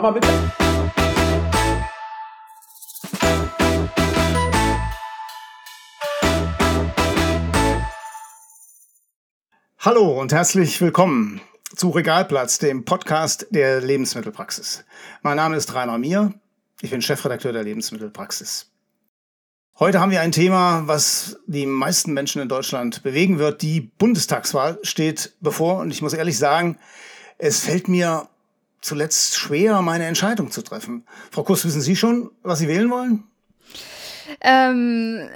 Mal bitte. Hallo und herzlich willkommen zu Regalplatz, dem Podcast der Lebensmittelpraxis. Mein Name ist Rainer Mier, ich bin Chefredakteur der Lebensmittelpraxis. Heute haben wir ein Thema, was die meisten Menschen in Deutschland bewegen wird. Die Bundestagswahl steht bevor und ich muss ehrlich sagen, es fällt mir zuletzt schwer, meine Entscheidung zu treffen. Frau Kuss, wissen Sie schon, was Sie wählen wollen? Nein,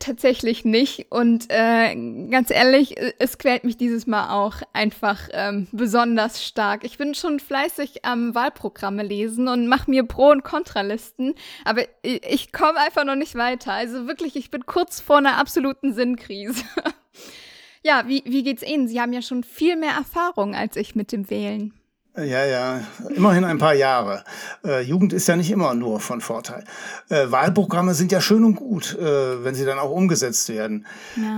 tatsächlich nicht. Und ganz ehrlich, es quält mich dieses Mal auch einfach besonders stark. Ich bin schon fleißig am Wahlprogramme lesen und mache mir Pro- und Kontralisten, aber ich komme einfach noch nicht weiter. Also wirklich, ich bin kurz vor einer absoluten Sinnkrise. Ja, wie geht's Ihnen? Sie haben ja schon viel mehr Erfahrung als ich mit dem Wählen. Ja, immerhin ein paar Jahre. Jugend ist ja nicht immer nur von Vorteil. Wahlprogramme sind ja schön und gut, wenn sie dann auch umgesetzt werden.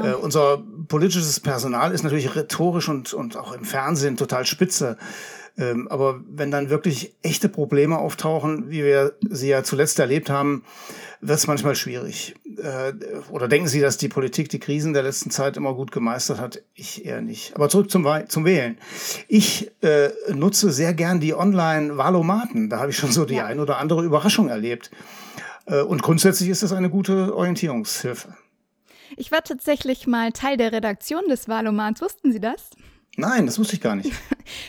Ja. Unser politisches Personal ist natürlich rhetorisch und auch im Fernsehen total spitze. Aber wenn dann wirklich echte Probleme auftauchen, wie wir sie ja zuletzt erlebt haben, wird es manchmal schwierig. Oder denken Sie, dass die Politik die Krisen der letzten Zeit immer gut gemeistert hat? Ich eher nicht. Aber zurück zum Wählen. Ich nutze sehr gern die Online-Wahl-O-Maten. Da habe ich schon so die ein oder andere Überraschung erlebt. Und grundsätzlich ist das eine gute Orientierungshilfe. Ich war tatsächlich mal Teil der Redaktion des Wahl-O-Mats. Wussten Sie das? Nein, das wusste ich gar nicht.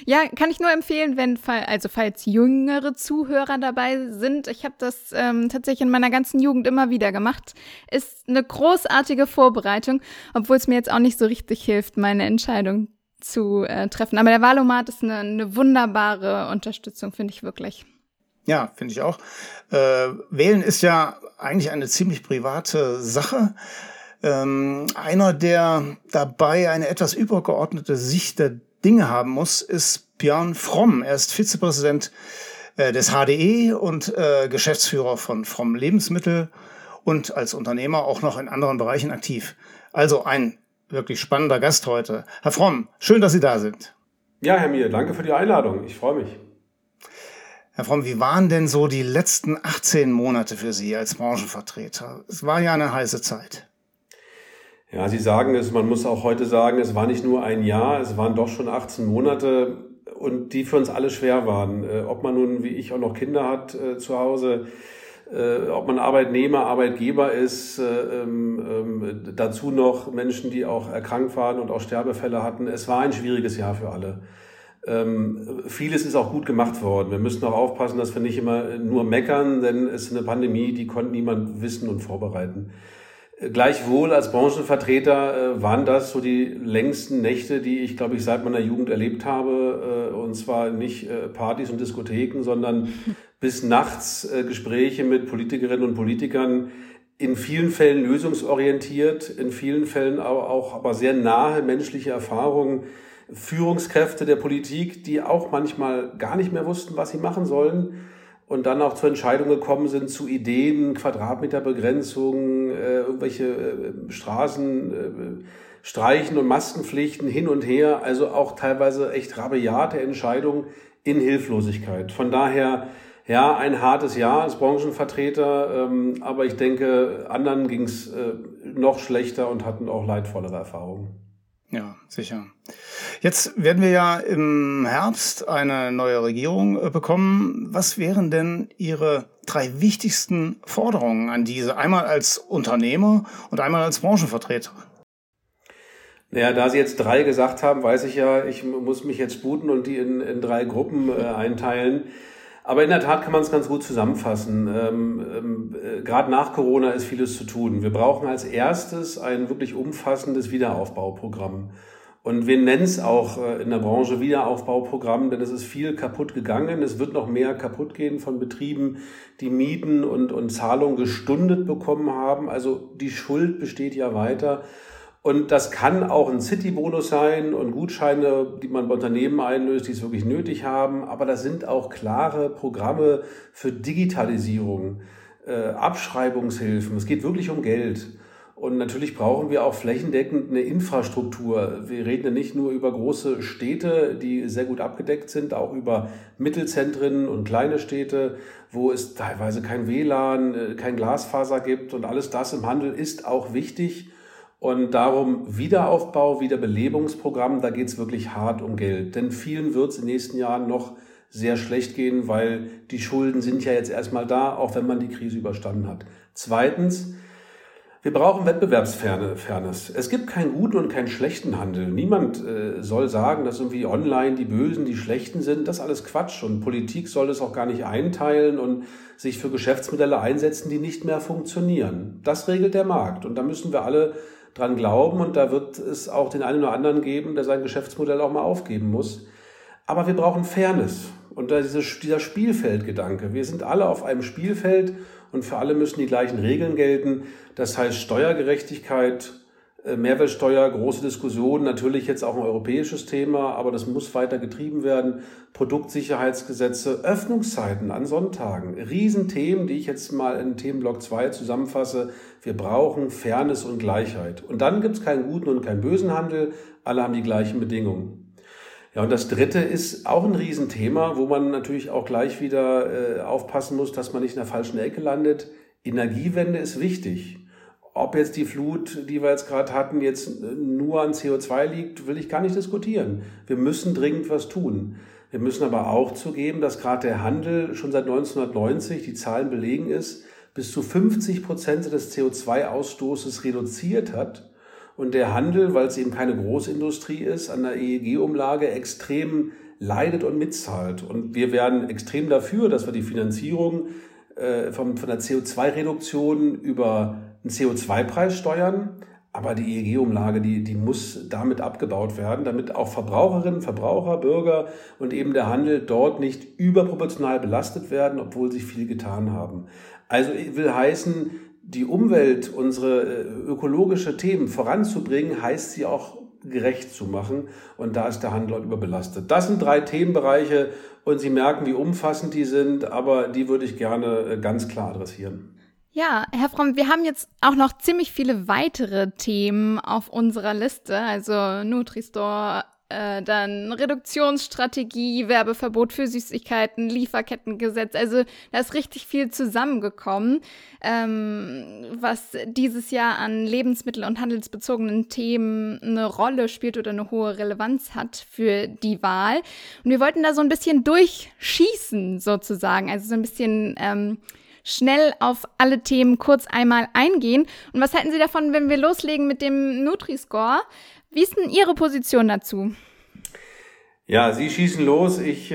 Ja, kann ich nur empfehlen, falls jüngere Zuhörer dabei sind. Ich habe das tatsächlich in meiner ganzen Jugend immer wieder gemacht. Ist eine großartige Vorbereitung, obwohl es mir jetzt auch nicht so richtig hilft, meine Entscheidung zu treffen. Aber der Wahl-O-Mat ist eine wunderbare Unterstützung, finde ich wirklich. Ja, finde ich auch. Wählen ist ja eigentlich eine ziemlich private Sache. Einer, der dabei eine etwas übergeordnete Sicht der Dinge haben muss, ist Björn Fromm. Er ist Vizepräsident des HDE und Geschäftsführer von Fromm Lebensmittel und als Unternehmer auch noch in anderen Bereichen aktiv. Also ein wirklich spannender Gast heute. Herr Fromm, schön, dass Sie da sind. Ja, Herr Mier, danke für die Einladung. Ich freue mich. Herr Fromm, wie waren denn so die letzten 18 Monate für Sie als Branchenvertreter? Es war ja eine heiße Zeit. Ja, Sie sagen es, man muss auch heute sagen, es war nicht nur ein Jahr, es waren doch schon 18 Monate und die für uns alle schwer waren. Ob man nun, wie ich, auch noch Kinder hat zu Hause, ob man Arbeitnehmer, Arbeitgeber ist, dazu noch Menschen, die auch erkrankt waren und auch Sterbefälle hatten. Es war ein schwieriges Jahr für alle. Vieles ist auch gut gemacht worden. Wir müssen auch aufpassen, dass wir nicht immer nur meckern, denn es ist eine Pandemie, die konnte niemand wissen und vorbereiten. Gleichwohl als Branchenvertreter waren das so die längsten Nächte, die ich, glaube ich, seit meiner Jugend erlebt habe. Und zwar nicht Partys und Diskotheken, sondern bis nachts Gespräche mit Politikerinnen und Politikern. In vielen Fällen lösungsorientiert, in vielen Fällen aber sehr nahe menschliche Erfahrungen. Führungskräfte der Politik, die auch manchmal gar nicht mehr wussten, was sie machen sollen. Und dann auch zur Entscheidung gekommen sind, zu Ideen, Quadratmeterbegrenzungen, irgendwelche Straßen, Streichen und Maskenpflichten hin und her. Also auch teilweise echt rabiate Entscheidungen in Hilflosigkeit. Von daher, ja, ein hartes Jahr als Branchenvertreter. Aber ich denke, anderen ging es noch schlechter und hatten auch leidvollere Erfahrungen. Ja, sicher. Jetzt werden wir ja im Herbst eine neue Regierung bekommen. Was wären denn Ihre 3 wichtigsten Forderungen an diese? Einmal als Unternehmer und einmal als Branchenvertreter. Naja, da Sie jetzt 3 gesagt haben, weiß ich ja, ich muss mich jetzt sputen und die in 3 Gruppen einteilen. Aber in der Tat kann man es ganz gut zusammenfassen. Gerade nach Corona ist vieles zu tun. Wir brauchen als erstes ein wirklich umfassendes Wiederaufbauprogramm. Und wir nennen es auch in der Branche Wiederaufbauprogramm, denn es ist viel kaputt gegangen. Es wird noch mehr kaputt gehen von Betrieben, die Mieten und Zahlungen gestundet bekommen haben. Also die Schuld besteht ja weiter. Und das kann auch ein City-Bonus sein und Gutscheine, die man bei Unternehmen einlöst, die es wirklich nötig haben. Aber das sind auch klare Programme für Digitalisierung, Abschreibungshilfen. Es geht wirklich um Geld. Und natürlich brauchen wir auch flächendeckend eine Infrastruktur. Wir reden ja nicht nur über große Städte, die sehr gut abgedeckt sind, auch über Mittelzentren und kleine Städte, wo es teilweise kein WLAN, kein Glasfaser gibt. Und alles das im Handel ist auch wichtig. Und darum Wiederaufbau, Wiederbelebungsprogramm, da geht es wirklich hart um Geld. Denn vielen wird es in den nächsten Jahren noch sehr schlecht gehen, weil die Schulden sind ja jetzt erstmal da, auch wenn man die Krise überstanden hat. Zweitens, wir brauchen Wettbewerbsfairness. Es gibt keinen guten und keinen schlechten Handel. Niemand soll sagen, dass irgendwie online die Bösen, die Schlechten sind. Das ist alles Quatsch. Und Politik soll es auch gar nicht einteilen und sich für Geschäftsmodelle einsetzen, die nicht mehr funktionieren. Das regelt der Markt. Und da müssen wir alle dran glauben, und da wird es auch den einen oder anderen geben, der sein Geschäftsmodell auch mal aufgeben muss. Aber wir brauchen Fairness und dieser Spielfeldgedanke. Wir sind alle auf einem Spielfeld und für alle müssen die gleichen Regeln gelten. Das heißt Steuergerechtigkeit, Mehrwertsteuer, große Diskussion, natürlich jetzt auch ein europäisches Thema, aber das muss weiter getrieben werden. Produktsicherheitsgesetze, Öffnungszeiten an Sonntagen, Riesenthemen, die ich jetzt mal in Themenblock 2 zusammenfasse. Wir brauchen Fairness und Gleichheit. Und dann gibt es keinen guten und keinen bösen Handel, alle haben die gleichen Bedingungen. Ja, und das Dritte ist auch ein Riesenthema, wo man natürlich auch gleich wieder aufpassen muss, dass man nicht in der falschen Ecke landet. Energiewende ist wichtig. Ob jetzt die Flut, die wir jetzt gerade hatten, jetzt nur an CO2 liegt, will ich gar nicht diskutieren. Wir müssen dringend was tun. Wir müssen aber auch zugeben, dass gerade der Handel schon seit 1990, die Zahlen belegen es, bis zu 50% des CO2-Ausstoßes reduziert hat. Und der Handel, weil es eben keine Großindustrie ist, an der EEG-Umlage extrem leidet und mitzahlt. Und wir werden extrem dafür, dass wir die Finanzierung von der CO2-Reduktion über einen CO2-Preis steuern, aber die EEG-Umlage, die muss damit abgebaut werden, damit auch Verbraucherinnen, Verbraucher, Bürger und eben der Handel dort nicht überproportional belastet werden, obwohl sie viel getan haben. Also will heißen, die Umwelt, unsere ökologische Themen voranzubringen, heißt sie auch gerecht zu machen, und da ist der Handel überbelastet. Das sind 3 Themenbereiche und Sie merken, wie umfassend die sind, aber die würde ich gerne ganz klar adressieren. Ja, Herr Fromm, wir haben jetzt auch noch ziemlich viele weitere Themen auf unserer Liste, also Nutri-Score, dann Reduktionsstrategie, Werbeverbot für Süßigkeiten, Lieferkettengesetz, also da ist richtig viel zusammengekommen, was dieses Jahr an lebensmittel- und handelsbezogenen Themen eine Rolle spielt oder eine hohe Relevanz hat für die Wahl. Und wir wollten da so ein bisschen durchschießen sozusagen, also so ein bisschen schnell auf alle Themen kurz einmal eingehen. Und was halten Sie davon, wenn wir loslegen mit dem Nutri-Score? Wie ist denn Ihre Position dazu? Ja, Sie schießen los, ich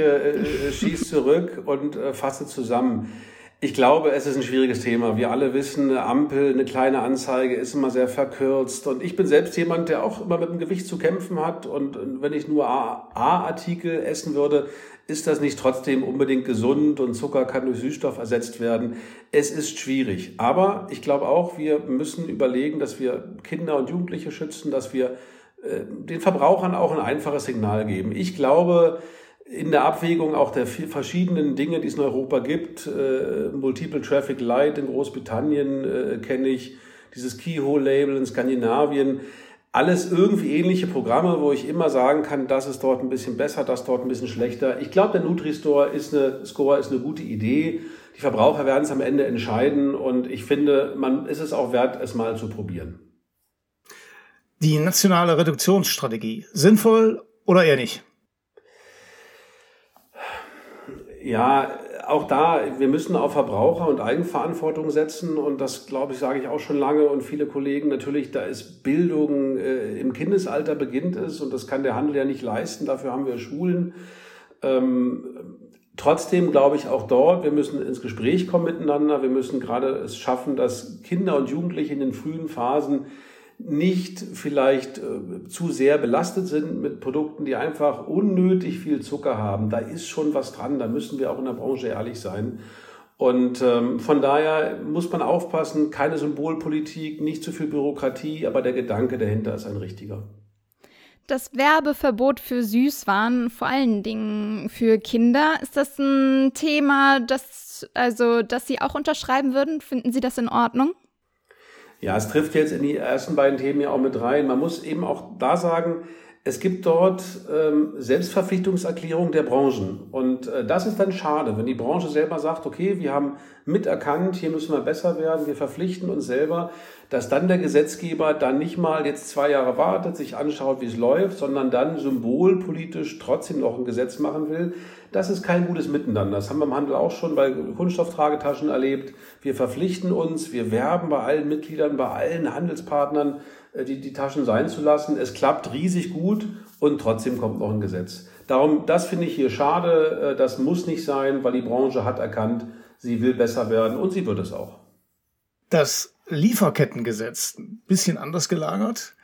schieße zurück und fasse zusammen. Ich glaube, es ist ein schwieriges Thema. Wir alle wissen, eine Ampel, eine kleine Anzeige ist immer sehr verkürzt. Und ich bin selbst jemand, der auch immer mit dem Gewicht zu kämpfen hat. Und wenn ich nur A-Artikel essen würde, ist das nicht trotzdem unbedingt gesund, und Zucker kann durch Süßstoff ersetzt werden. Es ist schwierig. Aber ich glaube auch, wir müssen überlegen, dass wir Kinder und Jugendliche schützen, dass wir den Verbrauchern auch ein einfaches Signal geben. Ich glaube, in der Abwägung auch der verschiedenen Dinge, die es in Europa gibt, Multiple Traffic Light in Großbritannien kenne ich, dieses Keyhole-Label in Skandinavien, alles irgendwie ähnliche Programme, wo ich immer sagen kann, das ist dort ein bisschen besser, das dort ein bisschen schlechter. Ich glaube, der Nutri-Score ist eine gute Idee. Die Verbraucher werden es am Ende entscheiden, und ich finde, man ist es auch wert, es mal zu probieren. Die nationale Reduktionsstrategie, sinnvoll oder eher nicht? Ja, auch da, wir müssen auf Verbraucher und Eigenverantwortung setzen, und das, glaube ich, sage ich auch schon lange und viele Kollegen, natürlich, da ist Bildung im Kindesalter beginnt es, und das kann der Handel ja nicht leisten, dafür haben wir Schulen. Trotzdem glaube ich auch dort, wir müssen ins Gespräch kommen miteinander, wir müssen gerade es schaffen, dass Kinder und Jugendliche in den frühen Phasen nicht vielleicht zu sehr belastet sind mit Produkten, die einfach unnötig viel Zucker haben. Da ist schon was dran, da müssen wir auch in der Branche ehrlich sein. Und von daher muss man aufpassen, keine Symbolpolitik, nicht zu viel Bürokratie, aber der Gedanke dahinter ist ein richtiger. Das Werbeverbot für Süßwaren, vor allen Dingen für Kinder, ist das ein Thema, das Sie auch unterschreiben würden? Finden Sie das in Ordnung? Ja, es trifft jetzt in die ersten beiden Themen ja auch mit rein. Man muss eben auch da sagen, es gibt dort Selbstverpflichtungserklärung der Branchen. Und das ist dann schade, wenn die Branche selber sagt, okay, wir haben miterkannt, hier müssen wir besser werden, wir verpflichten uns selber, dass dann der Gesetzgeber dann nicht mal jetzt 2 Jahre wartet, sich anschaut, wie es läuft, sondern dann symbolpolitisch trotzdem noch ein Gesetz machen will. Das ist kein gutes Miteinander. Das haben wir im Handel auch schon bei Kunststofftragetaschen erlebt. Wir verpflichten uns, wir werben bei allen Mitgliedern, bei allen Handelspartnern, die Taschen sein zu lassen. Es klappt riesig gut und trotzdem kommt noch ein Gesetz. Darum, das finde ich hier schade. Das muss nicht sein, weil die Branche hat erkannt, sie will besser werden und sie wird es auch. Das Lieferkettengesetz, ein bisschen anders gelagert.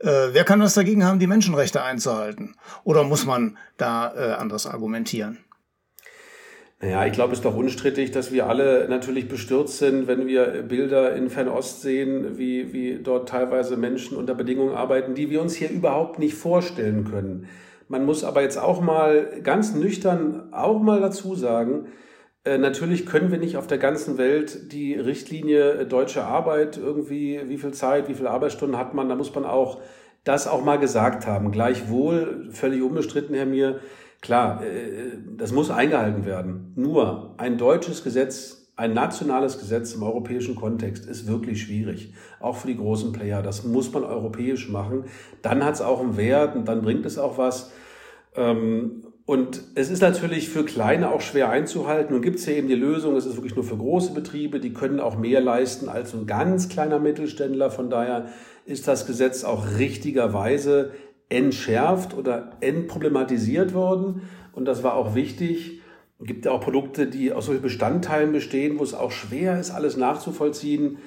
Wer kann was dagegen haben, die Menschenrechte einzuhalten? Oder muss man da anders argumentieren? Naja, ich glaube, es ist doch unstrittig, dass wir alle natürlich bestürzt sind, wenn wir Bilder in Fernost sehen, wie dort teilweise Menschen unter Bedingungen arbeiten, die wir uns hier überhaupt nicht vorstellen können. Man muss aber jetzt auch mal ganz nüchtern auch mal dazu sagen, natürlich können wir nicht auf der ganzen Welt die Richtlinie deutsche Arbeit irgendwie, wie viel Zeit, wie viele Arbeitsstunden hat man, da muss man auch das auch mal gesagt haben. Gleichwohl, völlig unbestritten, Herr Mier, klar, das muss eingehalten werden. Nur ein deutsches Gesetz, ein nationales Gesetz im europäischen Kontext ist wirklich schwierig. Auch für die großen Player, das muss man europäisch machen. Dann hat es auch einen Wert und dann bringt es auch was. Und es ist natürlich für Kleine auch schwer einzuhalten. Und gibt es hier eben die Lösung, es ist wirklich nur für große Betriebe, die können auch mehr leisten als ein ganz kleiner Mittelständler. Von daher ist das Gesetz auch richtigerweise entschärft oder entproblematisiert worden. Und das war auch wichtig. Es gibt ja auch Produkte, die aus solchen Bestandteilen bestehen, wo es auch schwer ist, alles nachzuvollziehen.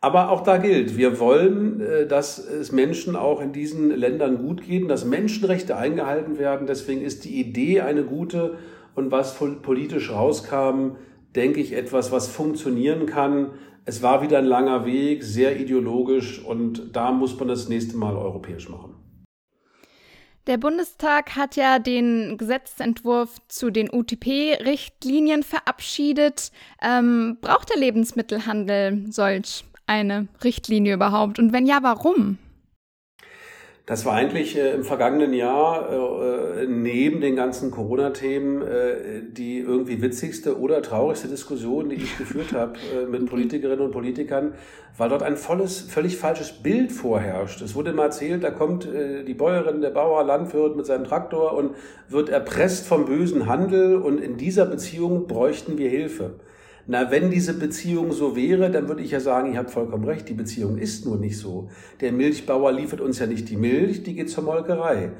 Aber auch da gilt, wir wollen, dass es Menschen auch in diesen Ländern gut geht, dass Menschenrechte eingehalten werden. Deswegen ist die Idee eine gute und was politisch rauskam, denke ich, etwas, was funktionieren kann. Es war wieder ein langer Weg, sehr ideologisch und da muss man das nächste Mal europäisch machen. Der Bundestag hat ja den Gesetzentwurf zu den UTP-Richtlinien verabschiedet. Braucht der Lebensmittelhandel solch eine Richtlinie überhaupt? Und wenn ja, warum? Das war eigentlich im vergangenen Jahr neben den ganzen Corona-Themen die irgendwie witzigste oder traurigste Diskussion, die ich geführt habe mit Politikerinnen und Politikern, weil dort ein völlig falsches Bild vorherrscht. Es wurde immer erzählt, da kommt die Bäuerin, der Bauer, Landwirt mit seinem Traktor und wird erpresst vom bösen Handel und in dieser Beziehung bräuchten wir Hilfe. Na, wenn diese Beziehung so wäre, dann würde ich ja sagen, ihr habt vollkommen recht, die Beziehung ist nur nicht so. Der Milchbauer liefert uns ja nicht die Milch, die geht zur Molkerei.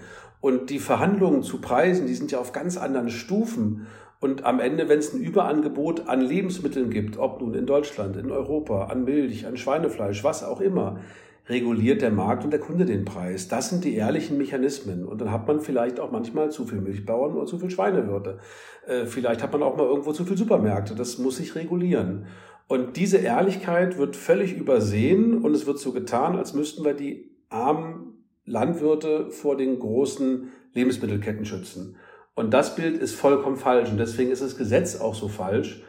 Und die Verhandlungen zu Preisen, die sind ja auf ganz anderen Stufen. Und am Ende, wenn es ein Überangebot an Lebensmitteln gibt, ob nun in Deutschland, in Europa, an Milch, an Schweinefleisch, was auch immer, reguliert der Markt und der Kunde den Preis. Das sind die ehrlichen Mechanismen. Und dann hat man vielleicht auch manchmal zu viel Milchbauern oder zu viel Schweinewirte. Vielleicht hat man auch mal irgendwo zu viel Supermärkte. Das muss sich regulieren. Und diese Ehrlichkeit wird völlig übersehen und es wird so getan, als müssten wir die armen Landwirte vor den großen Lebensmittelketten schützen. Und das Bild ist vollkommen falsch. Und deswegen ist das Gesetz auch so falsch.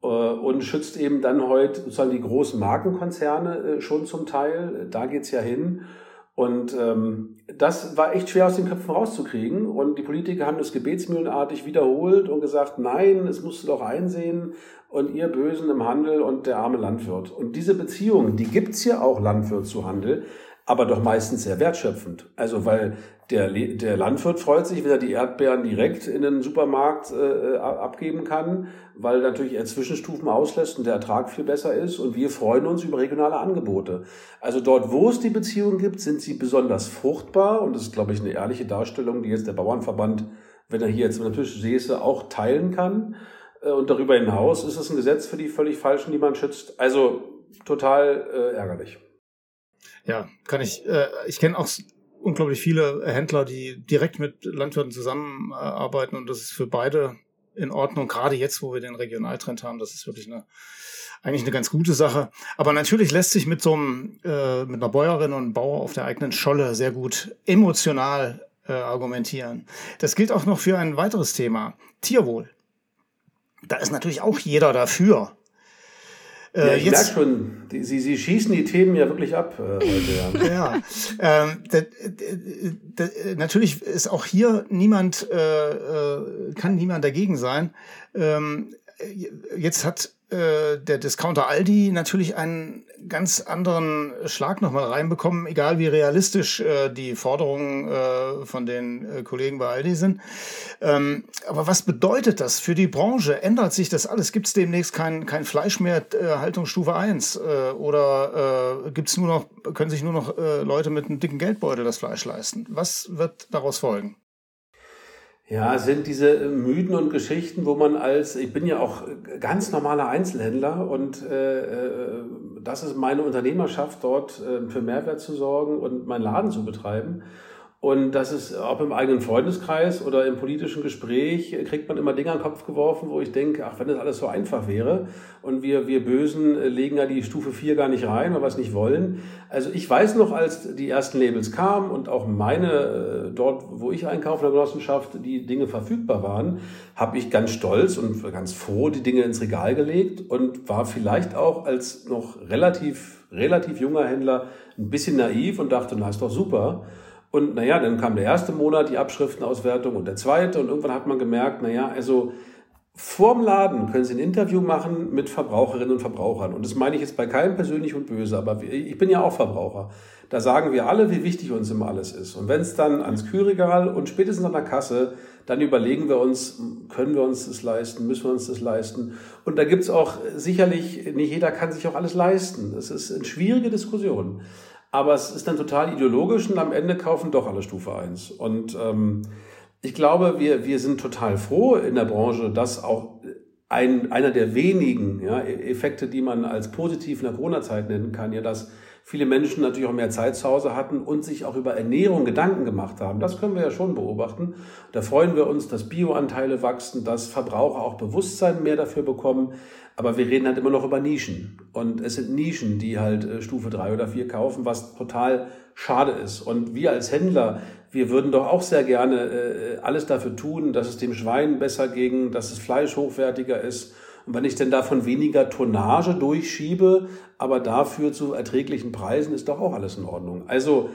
Und schützt eben dann heute sozusagen die großen Markenkonzerne schon zum Teil. Da geht's ja hin. Und das war echt schwer aus den Köpfen rauszukriegen. Und die Politiker haben das gebetsmühlenartig wiederholt und gesagt, nein, es musst du doch einsehen. Und ihr Bösen im Handel und der arme Landwirt. Und diese Beziehung, die gibt's ja auch Landwirt zu Handel, aber doch meistens sehr wertschöpfend. Also weil der Landwirt freut sich, wenn er die Erdbeeren direkt in den Supermarkt abgeben kann, weil natürlich er Zwischenstufen auslässt und der Ertrag viel besser ist. Und wir freuen uns über regionale Angebote. Also dort, wo es die Beziehungen gibt, sind sie besonders fruchtbar. Und das ist, glaube ich, eine ehrliche Darstellung, die jetzt der Bauernverband, wenn er hier jetzt natürlich säße, auch teilen kann. Und darüber hinaus ist es ein Gesetz für die völlig Falschen, die man schützt. Also total ärgerlich. Ja, ich kenne auch unglaublich viele Händler, die direkt mit Landwirten zusammenarbeiten und das ist für beide in Ordnung, gerade jetzt, wo wir den Regionaltrend haben, das ist wirklich eigentlich eine ganz gute Sache. Aber natürlich lässt sich mit einer Bäuerin und einem Bauer auf der eigenen Scholle sehr gut emotional argumentieren. Das gilt auch noch für ein weiteres Thema, Tierwohl. Da ist natürlich auch jeder dafür. Ich merke schon, Sie schießen die Themen ja wirklich ab heute. Natürlich ist auch hier kann niemand dagegen sein. Jetzt hat der Discounter Aldi natürlich einen ganz anderen Schlag nochmal reinbekommen, egal wie realistisch die Forderungen von den Kollegen bei Aldi sind. Aber was bedeutet das für die Branche? Ändert sich das alles? Gibt es demnächst kein Fleisch mehr, Haltungsstufe 1? Oder können sich nur noch Leute mit einem dicken Geldbeutel das Fleisch leisten? Was wird daraus folgen? Ja, es sind diese Mythen und Geschichten, wo man ich bin ja auch ganz normaler Einzelhändler und das ist meine Unternehmerschaft, dort für Mehrwert zu sorgen und meinen Laden zu betreiben. Und das ist, ob im eigenen Freundeskreis oder im politischen Gespräch, kriegt man immer Dinge an den Kopf geworfen, wo ich denke, ach, wenn das alles so einfach wäre und wir Bösen legen ja die Stufe 4 gar nicht rein, weil wir es nicht wollen. Also ich weiß noch, als die ersten Labels kamen und auch dort, wo ich einkaufe in der Genossenschaft, die Dinge verfügbar waren, habe ich ganz stolz und ganz froh die Dinge ins Regal gelegt und war vielleicht auch als noch relativ junger Händler ein bisschen naiv und dachte, na, ist doch super. Und dann kam der erste Monat, die Abschriftenauswertung und der zweite. Und irgendwann hat man gemerkt, vorm Laden können Sie ein Interview machen mit Verbraucherinnen und Verbrauchern. Und das meine ich jetzt bei keinem persönlich und böse, aber ich bin ja auch Verbraucher. Da sagen wir alle, wie wichtig uns immer alles ist. Und wenn es dann ans Kühlregal und spätestens an der Kasse, dann überlegen wir uns, können wir uns das leisten, müssen wir uns das leisten. Und da gibt's auch sicherlich, nicht jeder kann sich auch alles leisten. Das ist eine schwierige Diskussion. Aber es ist dann total ideologisch und am Ende kaufen doch alle Stufe 1. Und ich glaube, wir sind total froh in der Branche, dass auch einer der wenigen Effekte, die man als positiv in der Corona-Zeit nennen kann, dass viele Menschen natürlich auch mehr Zeit zu Hause hatten und sich auch über Ernährung Gedanken gemacht haben. Das können wir ja schon beobachten. Da freuen wir uns, dass Bioanteile wachsen, dass Verbraucher auch Bewusstsein mehr dafür bekommen. Aber wir reden halt immer noch über Nischen. Und es sind Nischen, die halt Stufe 3 oder 4 kaufen, was total schade ist. Und wir als Händler, wir würden doch auch sehr gerne alles dafür tun, dass es dem Schwein besser ging, dass das Fleisch hochwertiger ist. Und wenn ich denn davon weniger Tonnage durchschiebe, aber dafür zu erträglichen Preisen, ist doch auch alles in Ordnung. Also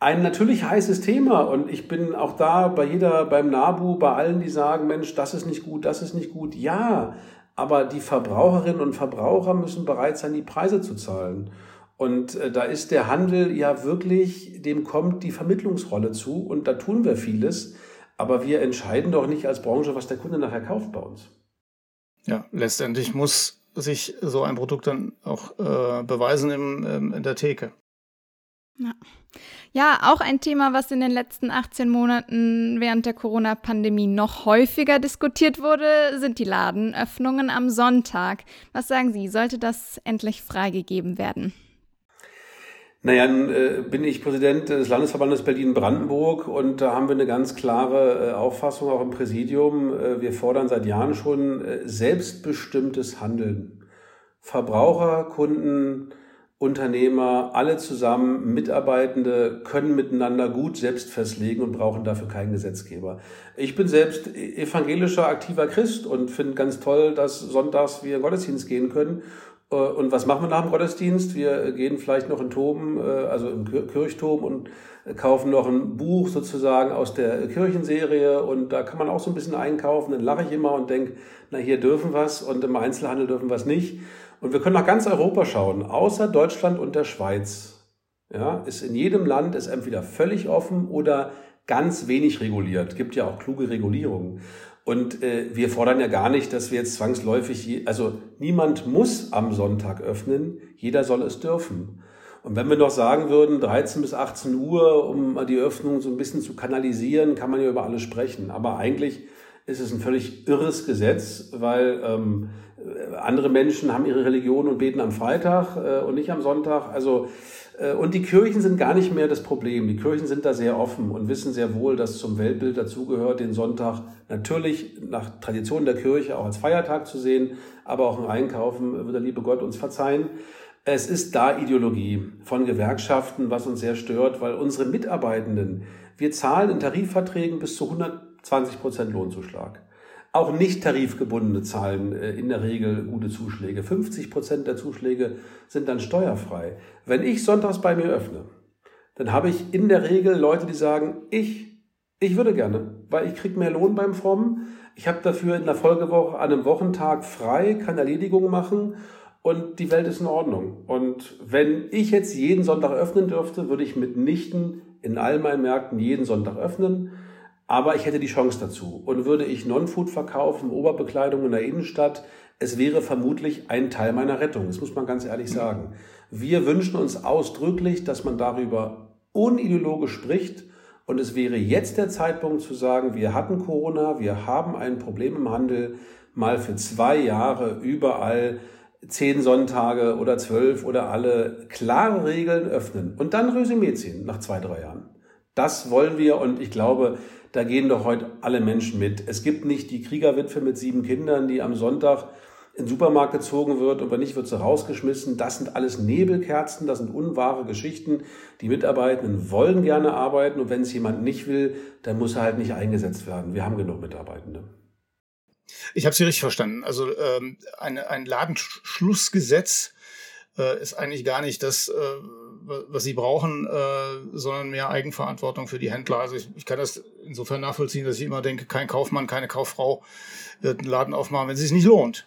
ein natürlich heißes Thema und ich bin auch da beim NABU, bei allen, die sagen, Mensch, das ist nicht gut, das ist nicht gut. Ja, aber die Verbraucherinnen und Verbraucher müssen bereit sein, die Preise zu zahlen. Und da ist der Handel ja wirklich, dem kommt die Vermittlungsrolle zu und da tun wir vieles. Aber wir entscheiden doch nicht als Branche, was der Kunde nachher kauft bei uns. Ja, letztendlich muss sich so ein Produkt dann auch beweisen in der Theke. Ja, auch ein Thema, was in den letzten 18 Monaten während der Corona-Pandemie noch häufiger diskutiert wurde, sind die Ladenöffnungen am Sonntag. Was sagen Sie, sollte das endlich freigegeben werden? Bin ich Präsident des Landesverbandes Berlin-Brandenburg und da haben wir eine ganz klare Auffassung auch im Präsidium. Wir fordern seit Jahren schon selbstbestimmtes Handeln. Verbraucher, Kunden, Unternehmer, alle zusammen, Mitarbeitende können miteinander gut selbst festlegen und brauchen dafür keinen Gesetzgeber. Ich bin selbst evangelischer, aktiver Christ und finde ganz toll, dass sonntags wir Gottesdienst gehen können. Und was machen wir nach dem Gottesdienst? Wir gehen vielleicht noch in Toben, also im Kirchturm und kaufen noch ein Buch sozusagen aus der Kirchenserie und da kann man auch so ein bisschen einkaufen. Dann lache ich immer und denke, hier dürfen wir es und im Einzelhandel dürfen wir es nicht. Und wir können nach ganz Europa schauen, außer Deutschland und der Schweiz. Ja, ist in jedem Land ist entweder völlig offen oder ganz wenig reguliert. Gibt ja auch kluge Regulierungen. Und wir fordern ja gar nicht, dass wir jetzt zwangsläufig, niemand muss am Sonntag öffnen, jeder soll es dürfen. Und wenn wir noch sagen würden, 13 bis 18 Uhr, um die Öffnung so ein bisschen zu kanalisieren, kann man ja über alles sprechen. Aber eigentlich ist es ein völlig irres Gesetz, weil andere Menschen haben ihre Religion und beten am Freitag und nicht am Sonntag. Und die Kirchen sind gar nicht mehr das Problem. Die Kirchen sind da sehr offen und wissen sehr wohl, dass zum Weltbild dazugehört, den Sonntag natürlich nach Tradition der Kirche auch als Feiertag zu sehen, aber auch im Einkaufen wird der liebe Gott uns verzeihen. Es ist da Ideologie von Gewerkschaften, was uns sehr stört, weil unsere Mitarbeitenden, wir zahlen in Tarifverträgen bis zu 120% Lohnzuschlag. Auch nicht tarifgebundene zahlen in der Regel gute Zuschläge. 50% der Zuschläge sind dann steuerfrei. Wenn ich sonntags bei mir öffne, dann habe ich in der Regel Leute, die sagen, ich würde gerne, weil ich kriege mehr Lohn beim Fromm. Ich habe dafür in der Folgewoche an einem Wochentag frei, kann Erledigungen machen und die Welt ist in Ordnung. Und wenn ich jetzt jeden Sonntag öffnen dürfte, würde ich mitnichten in all meinen Märkten jeden Sonntag öffnen. Aber ich hätte die Chance dazu. Und würde ich Non-Food verkaufen, Oberbekleidung in der Innenstadt, es wäre vermutlich ein Teil meiner Rettung. Das muss man ganz ehrlich sagen. Wir wünschen uns ausdrücklich, dass man darüber unideologisch spricht. Und es wäre jetzt der Zeitpunkt zu sagen, wir hatten Corona, wir haben ein Problem im Handel, mal für 2 Jahre überall 10 Sonntage oder 12 oder alle klare Regeln öffnen. Und dann Resümee ziehen nach 2, 3 Jahren. Das wollen wir und ich glaube, da gehen doch heute alle Menschen mit. Es gibt nicht die Kriegerwitwe mit 7 Kindern, die am Sonntag in den Supermarkt gezogen wird und wenn nicht, wird sie rausgeschmissen. Das sind alles Nebelkerzen, das sind unwahre Geschichten. Die Mitarbeitenden wollen gerne arbeiten und wenn es jemand nicht will, dann muss er halt nicht eingesetzt werden. Wir haben genug Mitarbeitende. Ich habe Sie richtig verstanden. Also ein Ladenschlussgesetz ist eigentlich gar nicht das, was sie brauchen, sondern mehr Eigenverantwortung für die Händler. Also ich kann das insofern nachvollziehen, dass ich immer denke, kein Kaufmann, keine Kauffrau wird einen Laden aufmachen, wenn es sich nicht lohnt.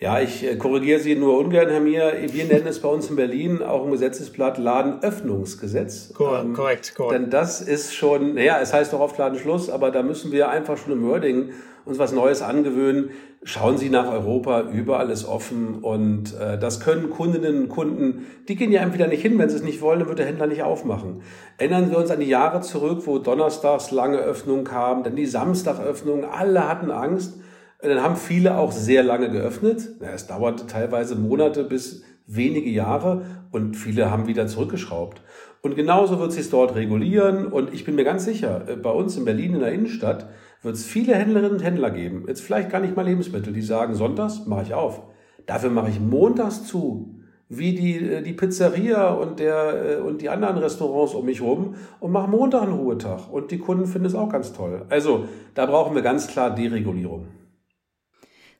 Ja, ich korrigiere Sie nur ungern, Herr Mier. Wir nennen es bei uns in Berlin auch im Gesetzesblatt Ladenöffnungsgesetz. Korrekt. Denn das ist schon, naja, es heißt doch oft Ladenschluss, aber da müssen wir einfach schon im Wording uns was Neues angewöhnen. Schauen Sie nach Europa, überall ist offen und das können Kundinnen und Kunden, die gehen ja entweder nicht hin, wenn sie es nicht wollen, dann wird der Händler nicht aufmachen. Erinnern wir uns an die Jahre zurück, wo donnerstags lange Öffnung kam, dann die Samstagöffnung, alle hatten Angst. Und dann haben viele auch sehr lange geöffnet. Ja, es dauerte teilweise Monate bis wenige Jahre und viele haben wieder zurückgeschraubt. Und genauso wird es sich dort regulieren und ich bin mir ganz sicher, bei uns in Berlin in der Innenstadt wird es viele Händlerinnen und Händler geben, jetzt vielleicht gar nicht mal Lebensmittel, die sagen, sonntags mache ich auf, dafür mache ich montags zu. Wie die Pizzeria und die anderen Restaurants um mich rum und machen Montag einen Ruhetag. Und die Kunden finden es auch ganz toll. Also da brauchen wir ganz klar Deregulierung.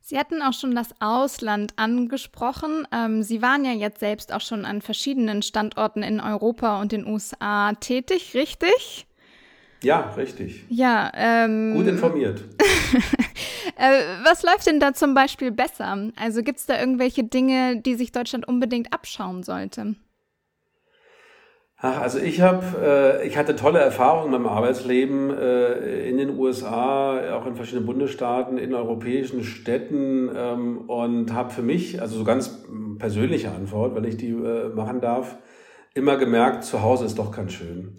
Sie hatten auch schon das Ausland angesprochen. Sie waren ja jetzt selbst auch schon an verschiedenen Standorten in Europa und den USA tätig, richtig? Ja, richtig. Ja. Gut informiert. Was läuft denn da zum Beispiel besser? Also gibt es da irgendwelche Dinge, die sich Deutschland unbedingt abschauen sollte? Ach, also ich hatte tolle Erfahrungen in meinem Arbeitsleben in den USA, auch in verschiedenen Bundesstaaten, in europäischen Städten und habe für mich, also so ganz persönliche Antwort, wenn ich die machen darf, immer gemerkt, zu Hause ist doch ganz schön.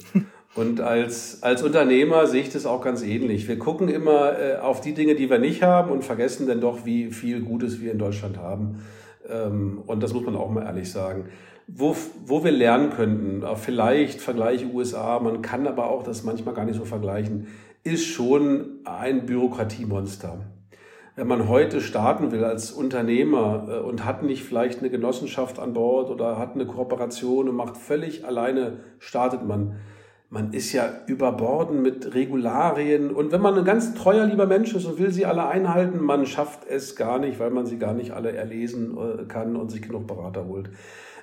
Und als Unternehmer sehe ich das auch ganz ähnlich. Wir gucken immer auf die Dinge, die wir nicht haben und vergessen dann doch, wie viel Gutes wir in Deutschland haben. Und das muss man auch mal ehrlich sagen. Wo wir lernen könnten, vielleicht Vergleich USA, man kann aber auch das manchmal gar nicht so vergleichen, ist schon ein Bürokratiemonster. Wenn man heute starten will als Unternehmer und hat nicht vielleicht eine Genossenschaft an Bord oder hat eine Kooperation und macht völlig alleine, startet man. Man ist ja überborden mit Regularien und wenn man ein ganz treuer, lieber Mensch ist und will sie alle einhalten, man schafft es gar nicht, weil man sie gar nicht alle erlesen kann und sich genug Berater holt.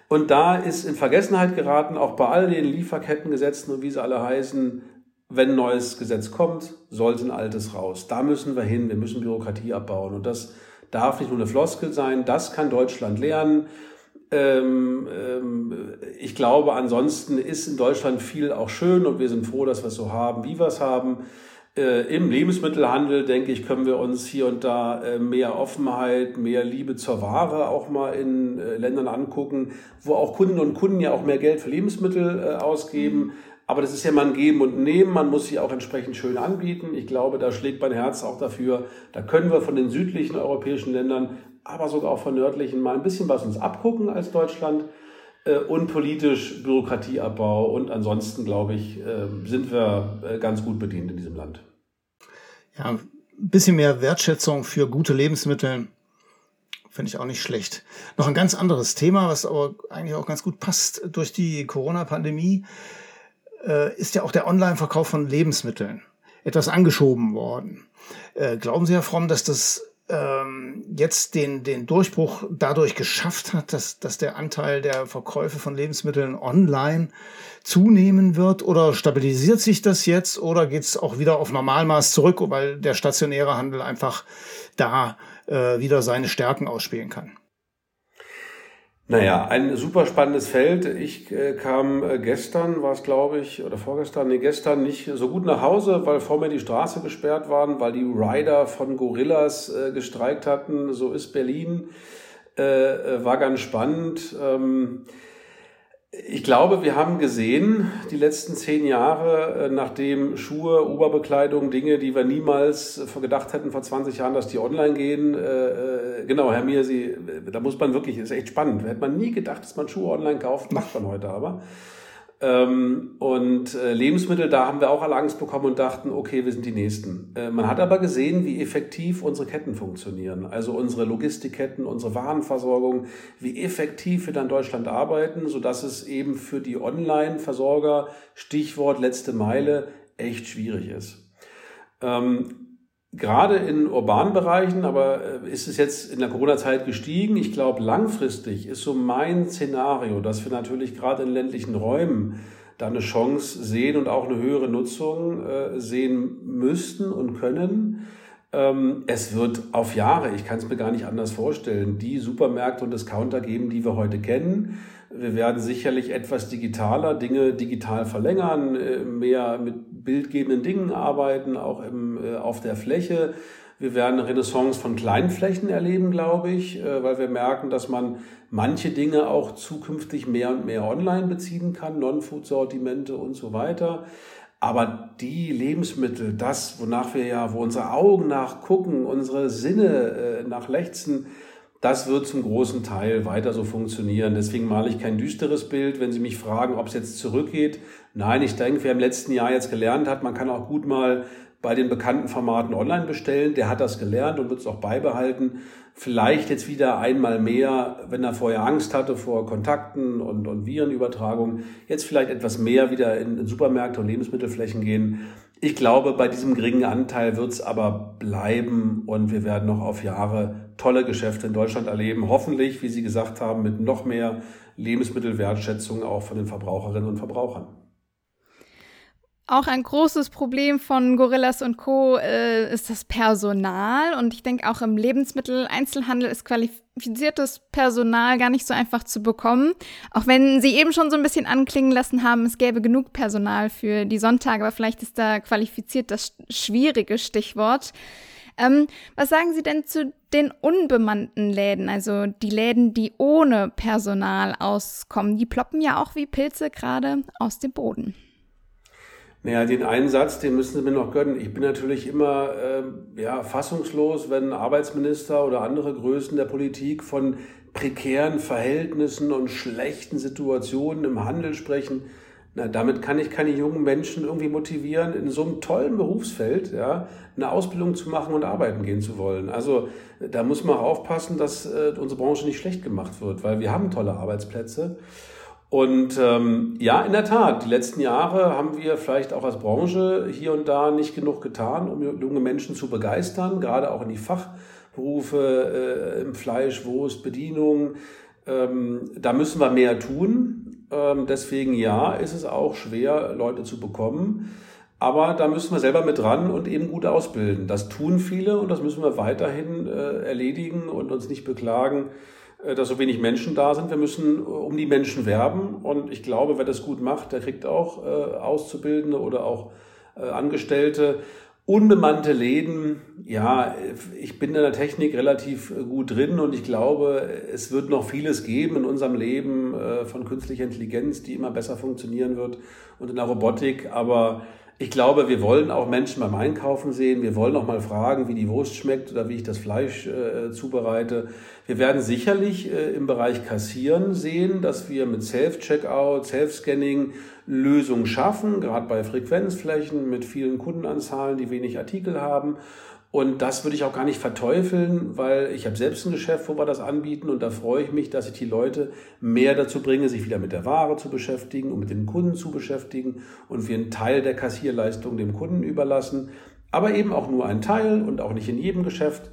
Und da ist in Vergessenheit geraten, auch bei all den Lieferkettengesetzen und wie sie alle heißen, wenn ein neues Gesetz kommt, sollte ein altes raus. Da müssen wir hin, wir müssen Bürokratie abbauen und das darf nicht nur eine Floskel sein, das kann Deutschland lernen. Ich glaube, ansonsten ist in Deutschland viel auch schön und wir sind froh, dass wir es so haben, wie wir es haben. Im Lebensmittelhandel, denke ich, können wir uns hier und da mehr Offenheit, mehr Liebe zur Ware auch mal in Ländern angucken, wo auch Kundinnen und Kunden ja auch mehr Geld für Lebensmittel ausgeben. Aber das ist ja mal ein Geben und Nehmen, man muss sie auch entsprechend schön anbieten. Ich glaube, da schlägt mein Herz auch dafür. Da können wir von den südlichen europäischen Ländern, aber sogar auch von nördlichen mal ein bisschen was uns abgucken als Deutschland und politisch Bürokratieabbau. Und ansonsten, glaube ich, sind wir ganz gut bedient in diesem Land. Ja, ein bisschen mehr Wertschätzung für gute Lebensmittel finde ich auch nicht schlecht. Noch ein ganz anderes Thema, was aber eigentlich auch ganz gut passt durch die Corona-Pandemie, ist ja auch der Online-Verkauf von Lebensmitteln. etwas angeschoben worden. Glauben Sie, Herr Fromm, dass das jetzt den Durchbruch dadurch geschafft hat, dass der Anteil der Verkäufe von Lebensmitteln online zunehmen wird? Oder stabilisiert sich das jetzt? Oder geht es auch wieder auf Normalmaß zurück, weil der stationäre Handel einfach da wieder seine Stärken ausspielen kann? Naja, ein super spannendes Feld. Ich kam gestern, war es glaube ich, oder vorgestern, nee, gestern nicht so gut nach Hause, weil vor mir die Straße gesperrt waren, weil die Rider von Gorillas gestreikt hatten. So ist Berlin. War ganz spannend. Ich glaube, wir haben gesehen, die letzten 10 Jahre, nachdem Schuhe, Oberbekleidung, Dinge, die wir niemals gedacht hätten vor 20 Jahren, dass die online gehen. Genau, Herr Mier, da muss man wirklich, ist echt spannend. Hätte man nie gedacht, dass man Schuhe online kauft, macht man heute aber. Und Lebensmittel, da haben wir auch alle Angst bekommen und dachten, okay, wir sind die Nächsten. Man hat aber gesehen, wie effektiv unsere Ketten funktionieren, also unsere Logistikketten, unsere Warenversorgung, wie effektiv wir dann in Deutschland arbeiten, sodass es eben für die Online-Versorger, Stichwort letzte Meile, echt schwierig ist. Gerade in urbanen Bereichen, aber ist es jetzt in der Corona-Zeit gestiegen? Ich glaube, langfristig ist so mein Szenario, dass wir natürlich gerade in ländlichen Räumen da eine Chance sehen und auch eine höhere Nutzung sehen müssten und können. Es wird auf Jahre, ich kann es mir gar nicht anders vorstellen, die Supermärkte und Discounter geben, die wir heute kennen. Wir werden sicherlich etwas digitaler, Dinge digital verlängern, mehr mit bildgebenden Dingen arbeiten, auch auf der Fläche. Wir werden eine Renaissance von Kleinflächen erleben, glaube ich, weil wir merken, dass man manche Dinge auch zukünftig mehr und mehr online beziehen kann, Non-Food-Sortimente und so weiter. Aber die Lebensmittel, das, wonach wir ja, wo unsere Augen nachgucken, unsere Sinne nach lechzen, das wird zum großen Teil weiter so funktionieren. Deswegen male ich kein düsteres Bild, wenn Sie mich fragen, ob es jetzt zurückgeht. Nein, ich denke, wer im letzten Jahr jetzt gelernt hat, man kann auch gut mal bei den bekannten Formaten online bestellen. Der hat das gelernt und wird es auch beibehalten. Vielleicht jetzt wieder einmal mehr, wenn er vorher Angst hatte vor Kontakten und Virenübertragung, jetzt vielleicht etwas mehr wieder in Supermärkte und Lebensmittelflächen gehen. Ich glaube, bei diesem geringen Anteil wird es aber bleiben und wir werden noch auf Jahre tolle Geschäfte in Deutschland erleben. Hoffentlich, wie Sie gesagt haben, mit noch mehr Lebensmittelwertschätzung auch von den Verbraucherinnen und Verbrauchern. Auch ein großes Problem von Gorillas und Co. Ist das Personal. Und ich denke, auch im Lebensmitteleinzelhandel ist qualifiziertes Personal gar nicht so einfach zu bekommen. Auch wenn Sie eben schon so ein bisschen anklingen lassen haben, es gäbe genug Personal für die Sonntage. Aber vielleicht ist da qualifiziert das schwierige Stichwort. Was sagen Sie denn zu den unbemannten Läden? Also die Läden, die ohne Personal auskommen. Die ploppen ja auch wie Pilze gerade aus dem Boden. Naja, den einen Satz, den müssen Sie mir noch gönnen. Ich bin natürlich immer fassungslos, wenn Arbeitsminister oder andere Größen der Politik von prekären Verhältnissen und schlechten Situationen im Handel sprechen. Na, damit kann ich keine jungen Menschen irgendwie motivieren, in so einem tollen Berufsfeld eine Ausbildung zu machen und arbeiten gehen zu wollen. Also da muss man aufpassen, dass unsere Branche nicht schlecht gemacht wird, weil wir haben tolle Arbeitsplätze. Und in der Tat, die letzten Jahre haben wir vielleicht auch als Branche hier und da nicht genug getan, um junge Menschen zu begeistern, gerade auch in die Fachberufe, im Fleisch, Wurst, Bedienung. Da müssen wir mehr tun. Deswegen ist es auch schwer, Leute zu bekommen. Aber da müssen wir selber mit dran und eben gut ausbilden. Das tun viele und das müssen wir weiterhin erledigen und uns nicht beklagen, dass so wenig Menschen da sind. Wir müssen um die Menschen werben. Und ich glaube, wer das gut macht, der kriegt auch Auszubildende oder auch Angestellte. Unbemannte Läden, ich bin in der Technik relativ gut drin und ich glaube, es wird noch vieles geben in unserem Leben von künstlicher Intelligenz, die immer besser funktionieren wird und in der Robotik. Aber ich glaube, wir wollen auch Menschen beim Einkaufen sehen. Wir wollen auch mal fragen, wie die Wurst schmeckt oder wie ich das Fleisch zubereite. Wir werden sicherlich im Bereich Kassieren sehen, dass wir mit Self-Checkout, Self-Scanning Lösungen schaffen, gerade bei Frequenzflächen mit vielen Kundenanzahlen, die wenig Artikel haben. Und das würde ich auch gar nicht verteufeln, weil ich habe selbst ein Geschäft, wo wir das anbieten, und da freue ich mich, dass ich die Leute mehr dazu bringe, sich wieder mit der Ware zu beschäftigen und mit den Kunden zu beschäftigen, und wir einen Teil der Kassierleistung dem Kunden überlassen, aber eben auch nur einen Teil und auch nicht in jedem Geschäft.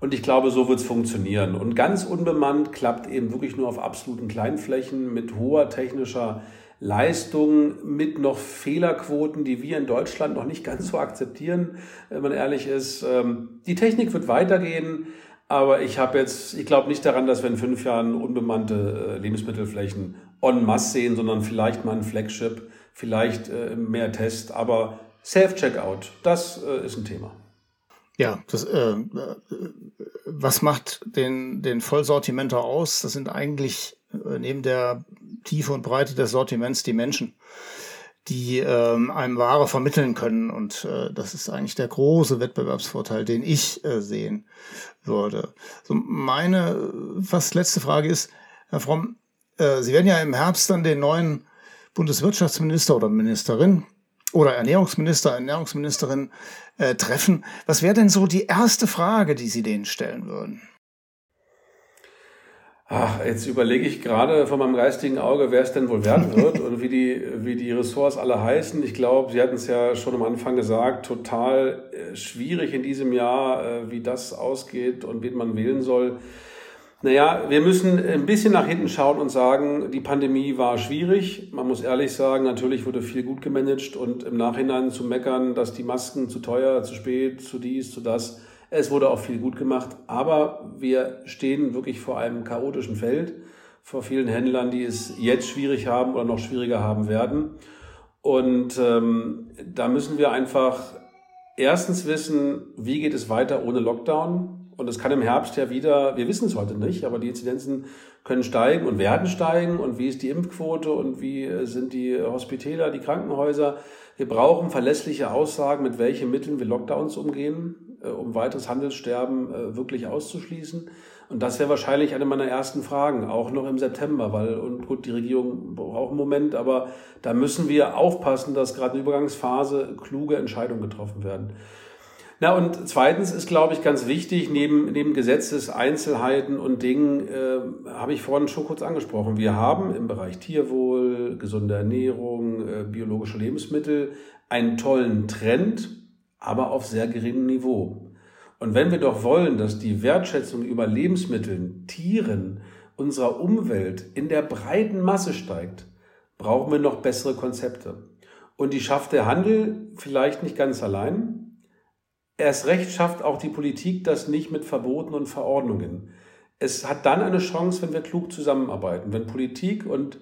Und ich glaube, so wird es funktionieren. Und ganz unbemannt klappt eben wirklich nur auf absoluten Kleinflächen mit hoher technischer Leistung, mit noch Fehlerquoten, die wir in Deutschland noch nicht ganz so akzeptieren, wenn man ehrlich ist. Die Technik wird weitergehen, aber ich glaube nicht daran, dass wir in 5 Jahren unbemannte Lebensmittelflächen en masse sehen, sondern vielleicht mal ein Flagship, vielleicht mehr Test, aber Self-Checkout, das ist ein Thema. Ja, was macht den Vollsortimenter aus? Das sind eigentlich neben der Tiefe und Breite des Sortiments die Menschen, die einem Ware vermitteln können. Und das ist eigentlich der große Wettbewerbsvorteil, den ich sehen würde. So, meine fast letzte Frage ist, Herr Fromm, Sie werden ja im Herbst dann den neuen Bundeswirtschaftsminister oder Ministerin oder Ernährungsministerin treffen. Was wäre denn so die erste Frage, die Sie denen stellen würden? Ach, jetzt überlege ich gerade von meinem geistigen Auge, wer es denn wohl werden wird und wie die Ressorts alle heißen. Ich glaube, Sie hatten es ja schon am Anfang gesagt, total schwierig in diesem Jahr, wie das ausgeht und wen man wählen soll. Naja, wir müssen ein bisschen nach hinten schauen und sagen, die Pandemie war schwierig. Man muss ehrlich sagen, natürlich wurde viel gut gemanagt, und im Nachhinein zu meckern, dass die Masken zu teuer, zu spät, zu dies, zu das. Es wurde auch viel gut gemacht, aber wir stehen wirklich vor einem chaotischen Feld, vor vielen Händlern, die es jetzt schwierig haben oder noch schwieriger haben werden. Und da müssen wir einfach erstens wissen, wie geht es weiter ohne Lockdown? Und es kann im Herbst ja wieder, wir wissen es heute nicht, aber die Inzidenzen können steigen und werden steigen. Und wie ist die Impfquote und wie sind die Hospitäler, die Krankenhäuser? Wir brauchen verlässliche Aussagen, mit welchen Mitteln wir Lockdowns umgehen, um weiteres Handelssterben wirklich auszuschließen. Und das wäre wahrscheinlich eine meiner ersten Fragen, auch noch im September, die Regierung braucht einen Moment, aber da müssen wir aufpassen, dass gerade in der Übergangsphase kluge Entscheidungen getroffen werden. Na, und zweitens ist, glaube ich, ganz wichtig, neben Gesetzeseinzelheiten und Dingen, habe ich vorhin schon kurz angesprochen, wir haben im Bereich Tierwohl, gesunde Ernährung, biologische Lebensmittel einen tollen Trend, aber auf sehr geringem Niveau. Und wenn wir doch wollen, dass die Wertschätzung über Lebensmitteln, Tieren, unserer Umwelt in der breiten Masse steigt, brauchen wir noch bessere Konzepte. Und die schafft der Handel vielleicht nicht ganz allein. Erst recht schafft auch die Politik das nicht mit Verboten und Verordnungen. Es hat dann eine Chance, wenn wir klug zusammenarbeiten, wenn Politik und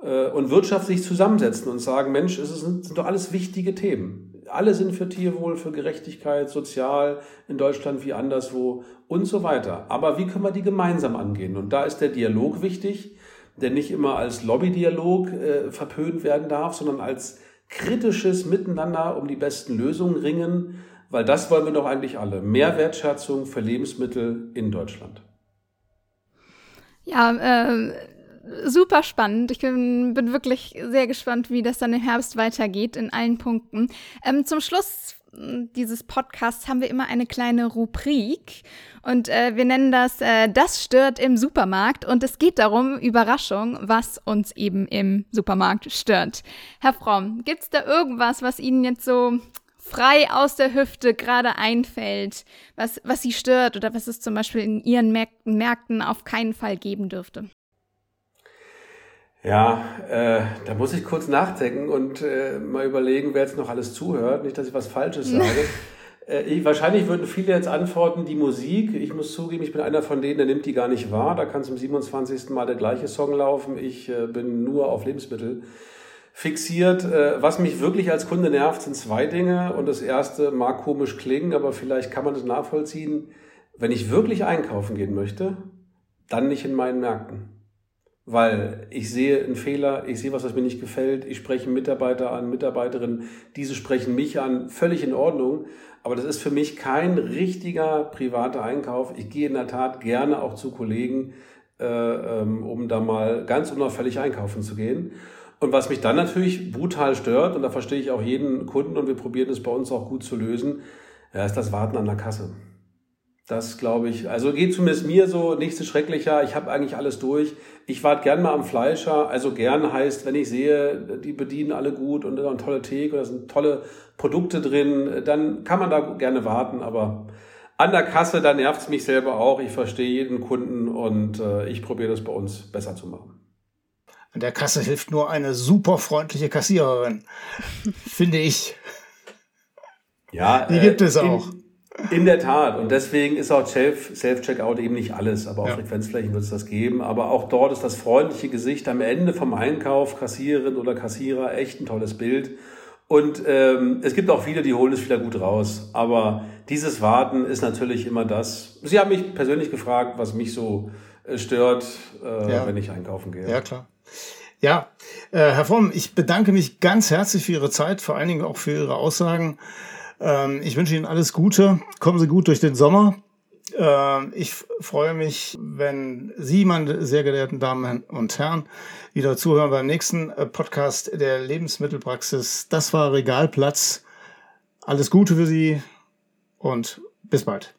Wirtschaft sich zusammensetzen und sagen, Mensch, es sind doch alles wichtige Themen. Alle sind für Tierwohl, für Gerechtigkeit, sozial, in Deutschland wie anderswo und so weiter. Aber wie können wir die gemeinsam angehen? Und da ist der Dialog wichtig, der nicht immer als Lobbydialog verpönt werden darf, sondern als kritisches Miteinander um die besten Lösungen ringen, weil das wollen wir doch eigentlich alle. Mehr Wertschätzung für Lebensmittel in Deutschland. Ja, super spannend. Ich bin wirklich sehr gespannt, wie das dann im Herbst weitergeht in allen Punkten. Zum Schluss dieses Podcasts haben wir immer eine kleine Rubrik, und wir nennen das Das stört im Supermarkt, und es geht darum, Überraschung, was uns eben im Supermarkt stört. Herr Fromm, gibt es da irgendwas, was Ihnen jetzt so frei aus der Hüfte gerade einfällt, was Sie stört oder was es zum Beispiel in Ihren Märkten auf keinen Fall geben dürfte? Ja, da muss ich kurz nachdenken und mal überlegen, wer jetzt noch alles zuhört. Nicht, dass ich was Falsches sage. Wahrscheinlich würden viele jetzt antworten, die Musik. Ich muss zugeben, ich bin einer von denen, der nimmt die gar nicht wahr. Da kann zum 27. Mal der gleiche Song laufen. Ich bin nur auf Lebensmittel fixiert. Was mich wirklich als Kunde nervt, sind 2 Dinge. Und das erste mag komisch klingen, aber vielleicht kann man das nachvollziehen. Wenn ich wirklich einkaufen gehen möchte, dann nicht in meinen Märkten. Weil ich sehe einen Fehler, ich sehe was mir nicht gefällt, ich spreche einen Mitarbeiter an, Mitarbeiterinnen, diese sprechen mich an, völlig in Ordnung. Aber das ist für mich kein richtiger privater Einkauf. Ich gehe in der Tat gerne auch zu Kollegen, um da mal ganz unauffällig einkaufen zu gehen. Und was mich dann natürlich brutal stört, und da verstehe ich auch jeden Kunden, und wir probieren es bei uns auch gut zu lösen, ist das Warten an der Kasse. Das glaube ich, also geht zumindest mir so, nichts ist schrecklicher, ich habe eigentlich alles durch. Ich warte gern mal am Fleischer, also gern heißt, wenn ich sehe, die bedienen alle gut und da ist eine tolle Theke oder sind tolle Produkte drin, dann kann man da gerne warten, aber an der Kasse, da nervt es mich selber auch, ich verstehe jeden Kunden und ich probiere das bei uns besser zu machen. An der Kasse hilft nur eine super freundliche Kassiererin, finde ich. Ja, die gibt es auch. In der Tat. Und deswegen ist auch Self-Checkout eben nicht alles. Aber auf Frequenzflächen wird es das geben. Aber auch dort ist das freundliche Gesicht am Ende vom Einkauf, Kassiererin oder Kassierer, echt ein tolles Bild. Und es gibt auch viele, die holen es wieder gut raus. Aber dieses Warten ist natürlich immer das. Sie haben mich persönlich gefragt, was mich so stört, wenn ich einkaufen gehe. Ja, klar. Ja, Herr Fromm, ich bedanke mich ganz herzlich für Ihre Zeit, vor allen Dingen auch für Ihre Aussagen. Ich wünsche Ihnen alles Gute. Kommen Sie gut durch den Sommer. Ich freue mich, wenn Sie, meine sehr geehrten Damen und Herren, wieder zuhören beim nächsten Podcast der Lebensmittelpraxis. Das war Regalplatz. Alles Gute für Sie und bis bald.